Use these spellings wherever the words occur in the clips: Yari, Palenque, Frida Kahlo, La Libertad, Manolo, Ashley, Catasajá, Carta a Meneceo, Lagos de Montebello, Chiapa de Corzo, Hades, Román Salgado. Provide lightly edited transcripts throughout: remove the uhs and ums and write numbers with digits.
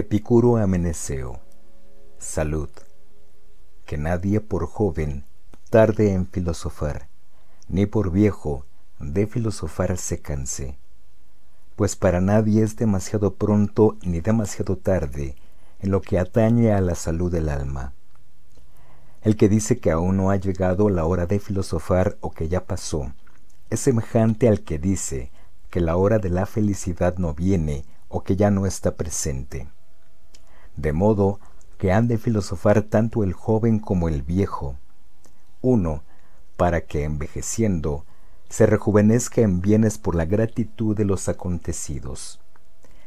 Epicuro a Meneceo. Salud. Que nadie por joven tarde en filosofar, ni por viejo de filosofar se canse, pues para nadie es demasiado pronto ni demasiado tarde en lo que atañe a la salud del alma. El que dice que aún no ha llegado la hora de filosofar o que ya pasó, es semejante al que dice que la hora de la felicidad no viene o que ya no está presente. De modo que han de filosofar tanto el joven como el viejo, uno, para que envejeciendo se rejuvenezca en bienes por la gratitud de los acontecidos,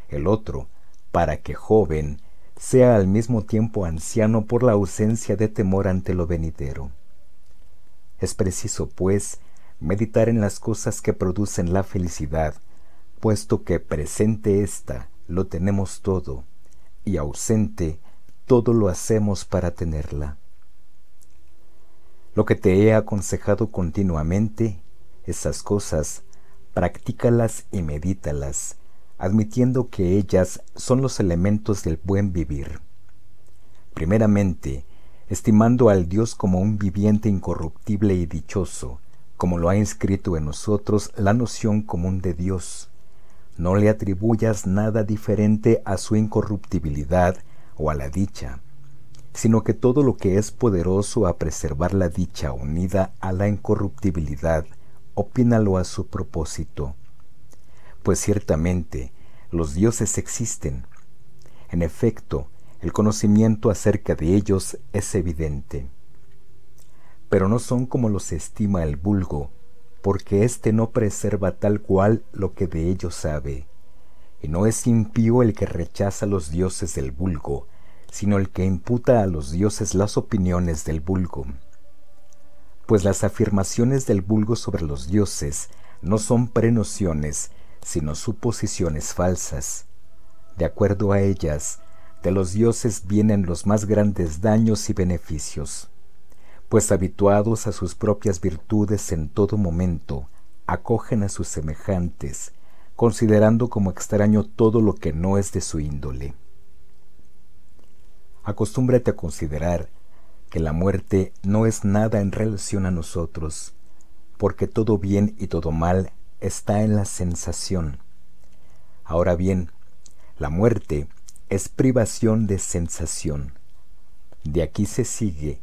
el otro, para que joven sea al mismo tiempo anciano por la ausencia de temor ante lo venidero. Es preciso, pues, meditar en las cosas que producen la felicidad, puesto que presente ésta lo tenemos todo, y ausente todo lo hacemos para tenerla. Lo que te he aconsejado continuamente, esas cosas, practícalas y medítalas, admitiendo que ellas son los elementos del buen vivir. Primeramente, estimando al Dios como un viviente incorruptible y dichoso, como lo ha inscrito en nosotros la noción común de Dios. No le atribuyas nada diferente a su incorruptibilidad o a la dicha, sino que todo lo que es poderoso a preservar la dicha unida a la incorruptibilidad, opínalo a su propósito. Pues ciertamente los dioses existen. En efecto, el conocimiento acerca de ellos es evidente. Pero no son como los estima el vulgo, porque éste no preserva tal cual lo que de ellos sabe. Y no es impío el que rechaza los dioses del vulgo, sino el que imputa a los dioses las opiniones del vulgo. Pues las afirmaciones del vulgo sobre los dioses no son prenociones, sino suposiciones falsas. De acuerdo a ellas, de los dioses vienen los más grandes daños y beneficios, pues habituados a sus propias virtudes en todo momento, acogen a sus semejantes, considerando como extraño todo lo que no es de su índole. Acostúmbrate a considerar que la muerte no es nada en relación a nosotros, porque todo bien y todo mal está en la sensación. Ahora bien, la muerte es privación de sensación. De aquí se sigue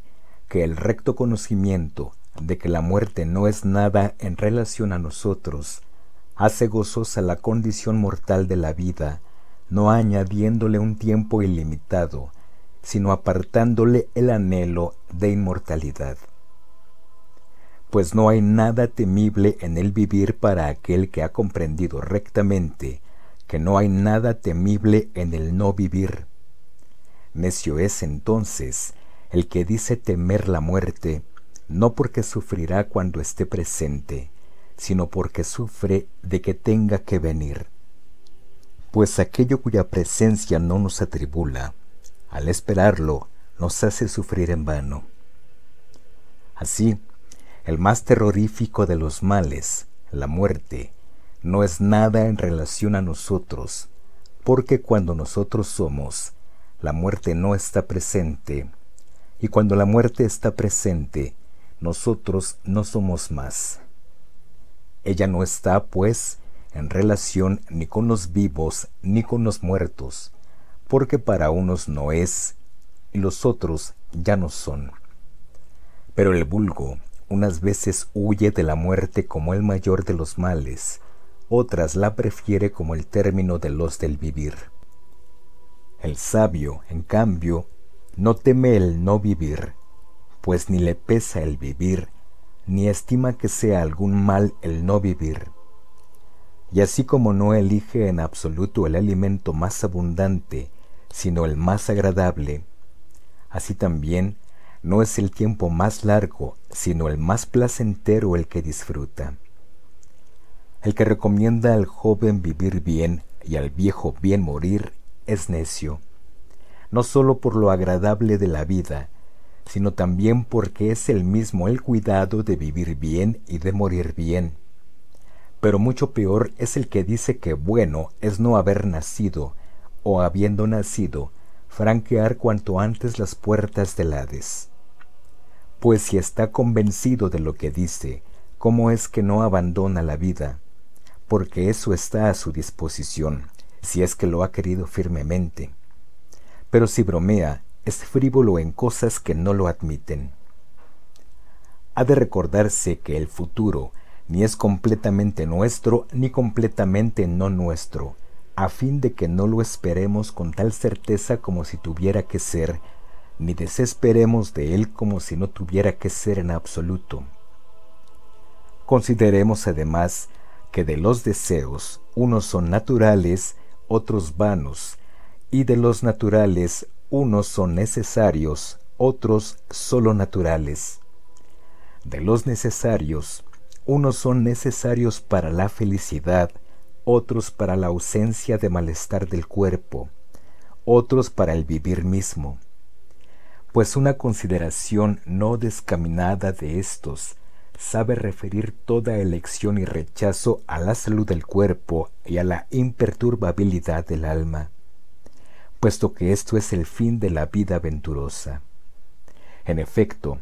que el recto conocimiento de que la muerte no es nada en relación a nosotros hace gozosa la condición mortal de la vida, no añadiéndole un tiempo ilimitado, sino apartándole el anhelo de inmortalidad. Pues no hay nada temible en el vivir para aquel que ha comprendido rectamente que no hay nada temible en el no vivir. Necio es entonces el que dice temer la muerte, no porque sufrirá cuando esté presente, sino porque sufre de que tenga que venir. Pues aquello cuya presencia no nos atribula, al esperarlo nos hace sufrir en vano. Así, el más terrorífico de los males, la muerte, no es nada en relación a nosotros, porque cuando nosotros somos, la muerte no está presente, y cuando la muerte está presente, nosotros no somos más. Ella no está, pues, en relación ni con los vivos ni con los muertos, porque para unos no es, y los otros ya no son. Pero el vulgo unas veces huye de la muerte como el mayor de los males, otras la prefiere como el término de los del vivir. El sabio, en cambio, no teme el no vivir, pues ni le pesa el vivir, ni estima que sea algún mal el no vivir. Y así como no elige en absoluto el alimento más abundante, sino el más agradable, así también no es el tiempo más largo, sino el más placentero el que disfruta. El que recomienda al joven vivir bien y al viejo bien morir es necio, no sólo por lo agradable de la vida, sino también porque es el mismo el cuidado de vivir bien y de morir bien. Pero mucho peor es el que dice que bueno es no haber nacido, o habiendo nacido, franquear cuanto antes las puertas del Hades. Pues si está convencido de lo que dice, ¿cómo es que no abandona la vida? Porque eso está a su disposición, si es que lo ha querido firmemente. Pero si bromea, es frívolo en cosas que no lo admiten. Ha de recordarse que el futuro ni es completamente nuestro ni completamente no nuestro, a fin de que no lo esperemos con tal certeza como si tuviera que ser, ni desesperemos de él como si no tuviera que ser en absoluto. Consideremos además que de los deseos unos son naturales, otros vanos, y de los naturales unos son necesarios, otros solo naturales. De los necesarios, unos son necesarios para la felicidad, otros para la ausencia de malestar del cuerpo, otros para el vivir mismo. Pues una consideración no descaminada de estos sabe referir toda elección y rechazo a la salud del cuerpo y a la imperturbabilidad del alma, puesto que esto es el fin de la vida venturosa. En efecto,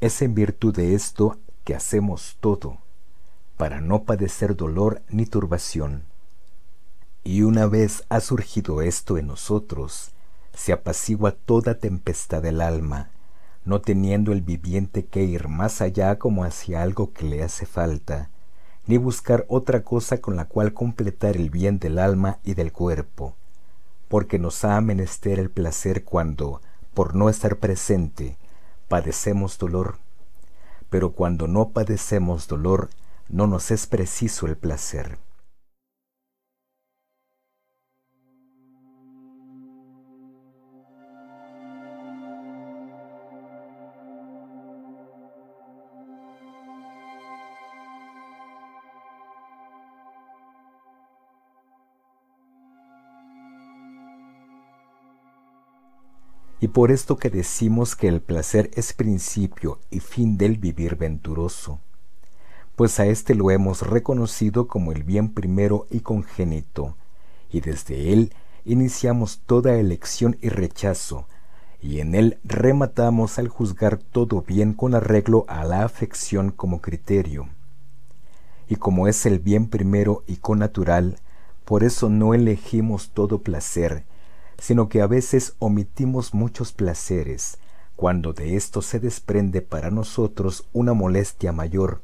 es en virtud de esto que hacemos todo, para no padecer dolor ni turbación. Y una vez ha surgido esto en nosotros, se apacigua toda tempestad del alma, no teniendo el viviente que ir más allá como hacia algo que le hace falta, ni buscar otra cosa con la cual completar el bien del alma y del cuerpo, porque nos ha menester el placer cuando, por no estar presente, padecemos dolor, pero cuando no padecemos dolor, no nos es preciso el placer. Y por esto que decimos que el placer es principio y fin del vivir venturoso, pues a éste lo hemos reconocido como el bien primero y congénito, y desde él iniciamos toda elección y rechazo, y en él rematamos al juzgar todo bien con arreglo a la afección como criterio. Y como es el bien primero y connatural, por eso no elegimos todo placer, sino que a veces omitimos muchos placeres, cuando de esto se desprende para nosotros una molestia mayor,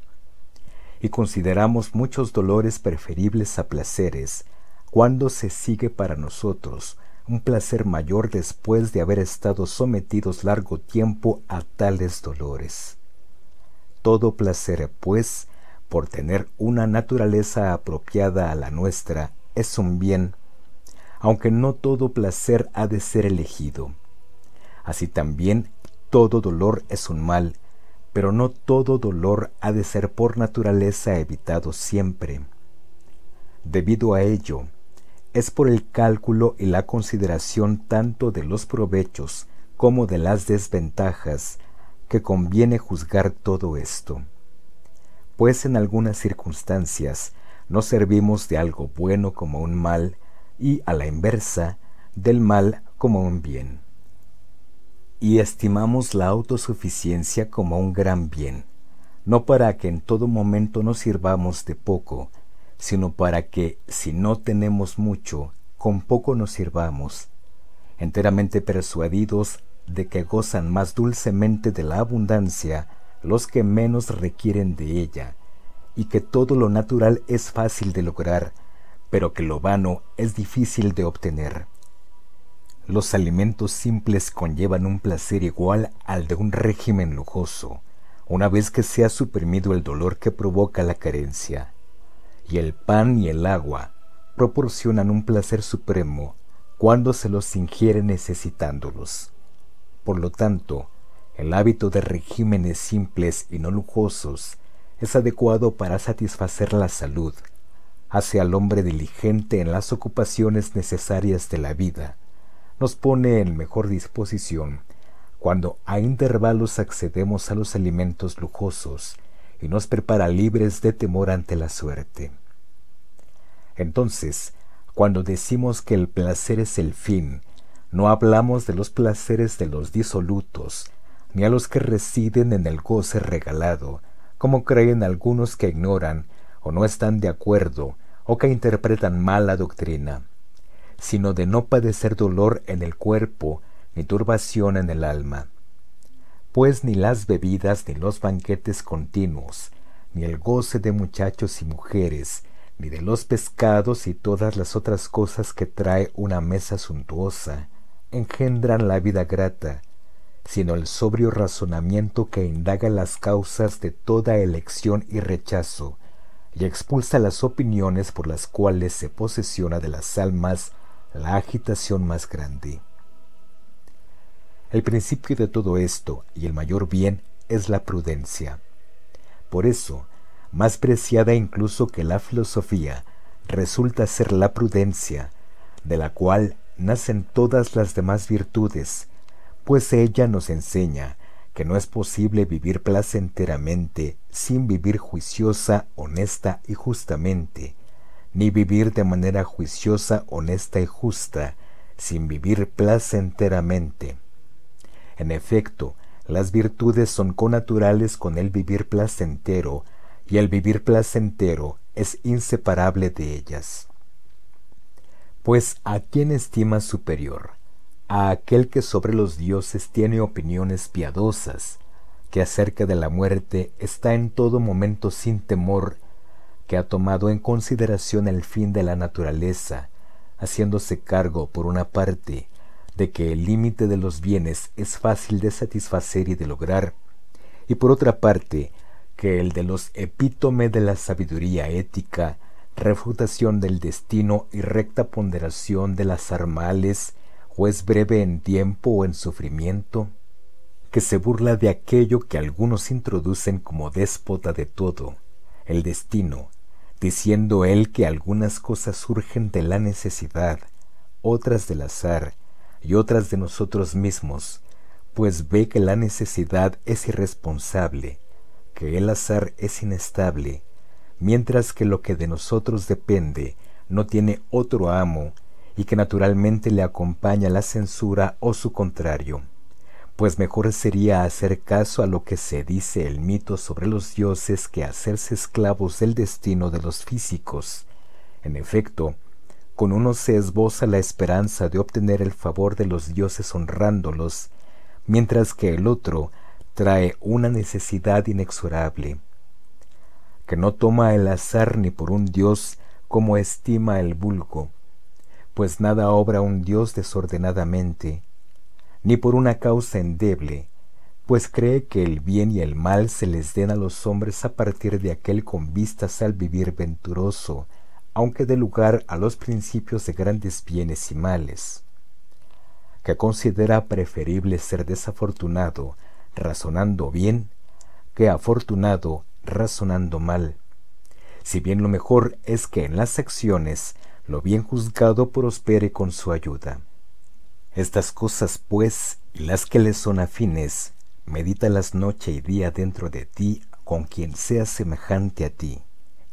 y consideramos muchos dolores preferibles a placeres, cuando se sigue para nosotros un placer mayor después de haber estado sometidos largo tiempo a tales dolores. Todo placer, pues, por tener una naturaleza apropiada a la nuestra, es un bien, aunque no todo placer ha de ser elegido. Así también todo dolor es un mal, pero no todo dolor ha de ser por naturaleza evitado siempre. Debido a ello, es por el cálculo y la consideración tanto de los provechos como de las desventajas que conviene juzgar todo esto. Pues en algunas circunstancias no servimos de algo bueno como un mal, y a la inversa, del mal como un bien. Y estimamos la autosuficiencia como un gran bien, no para que en todo momento nos sirvamos de poco, sino para que, si no tenemos mucho, con poco nos sirvamos, enteramente persuadidos de que gozan más dulcemente de la abundancia los que menos requieren de ella, y que todo lo natural es fácil de lograr, pero que lo vano es difícil de obtener. Los alimentos simples conllevan un placer igual al de un régimen lujoso, una vez que se ha suprimido el dolor que provoca la carencia, y el pan y el agua proporcionan un placer supremo cuando se los ingiere necesitándolos. Por lo tanto, el hábito de regímenes simples y no lujosos es adecuado para satisfacer la salud, hace al hombre diligente en las ocupaciones necesarias de la vida, nos pone en mejor disposición cuando a intervalos accedemos a los alimentos lujosos y nos prepara libres de temor ante la suerte. Entonces, Cuando decimos que el placer es el fin, no hablamos de los placeres de los disolutos, ni a los que residen en el goce regalado, como creen algunos que ignoran o no están de acuerdo o que interpretan mal la doctrina, sino de no padecer dolor en el cuerpo ni turbación en el alma. Pues ni las bebidas ni los banquetes continuos, ni el goce de muchachos y mujeres, ni de los pescados y todas las otras cosas que trae una mesa suntuosa, engendran la vida grata, sino el sobrio razonamiento que indaga las causas de toda elección y rechazo, y expulsa las opiniones por las cuales se posesiona de las almas la agitación más grande. El principio de todo esto y el mayor bien es la prudencia. Por eso, más preciada incluso que la filosofía, resulta ser la prudencia, de la cual nacen todas las demás virtudes, pues ella nos enseña que no es posible vivir placenteramente sin vivir juiciosa, honesta y justamente, ni vivir de manera juiciosa, honesta y justa, sin vivir placenteramente. En efecto, las virtudes son connaturales con el vivir placentero, y el vivir placentero es inseparable de ellas. Pues, ¿a quién estima superior? A aquel que sobre los dioses tiene opiniones piadosas, que acerca de la muerte está en todo momento sin temor, que ha tomado en consideración el fin de la naturaleza, haciéndose cargo, por una parte, de que el límite de los bienes es fácil de satisfacer y de lograr, y por otra parte, que el de los epítome de la sabiduría ética, refutación del destino y recta ponderación de las armales, ¿o es breve en tiempo o en sufrimiento? Que se burla de aquello que algunos introducen como déspota de todo, el destino, diciendo él que algunas cosas surgen de la necesidad, otras del azar y otras de nosotros mismos, pues ve que la necesidad es irresponsable, que el azar es inestable, mientras que lo que de nosotros depende no tiene otro amo, y que naturalmente le acompaña la censura o su contrario, pues mejor sería hacer caso a lo que se dice el mito sobre los dioses que hacerse esclavos del destino de los físicos. En efecto, con uno se esboza la esperanza de obtener el favor de los dioses honrándolos, mientras que el otro trae una necesidad inexorable, que no toma el azar ni por un dios como estima el vulgo, pues nada obra un Dios desordenadamente, ni por una causa endeble, pues cree que el bien y el mal se les den a los hombres a partir de aquel con vistas al vivir venturoso, aunque dé lugar a los principios de grandes bienes y males, que considera preferible ser desafortunado, razonando bien, que afortunado, razonando mal, si bien lo mejor es que en las acciones lo bien juzgado prospere con su ayuda. Estas cosas, pues, y las que le son afines, medítalas noche y día dentro de ti con quien sea semejante a ti,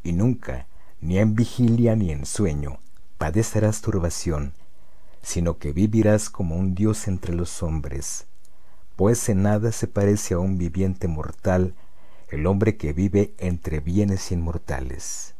y nunca, ni en vigilia ni en sueño, padecerás turbación, sino que vivirás como un dios entre los hombres, pues en nada se parece a un viviente mortal el hombre que vive entre bienes inmortales.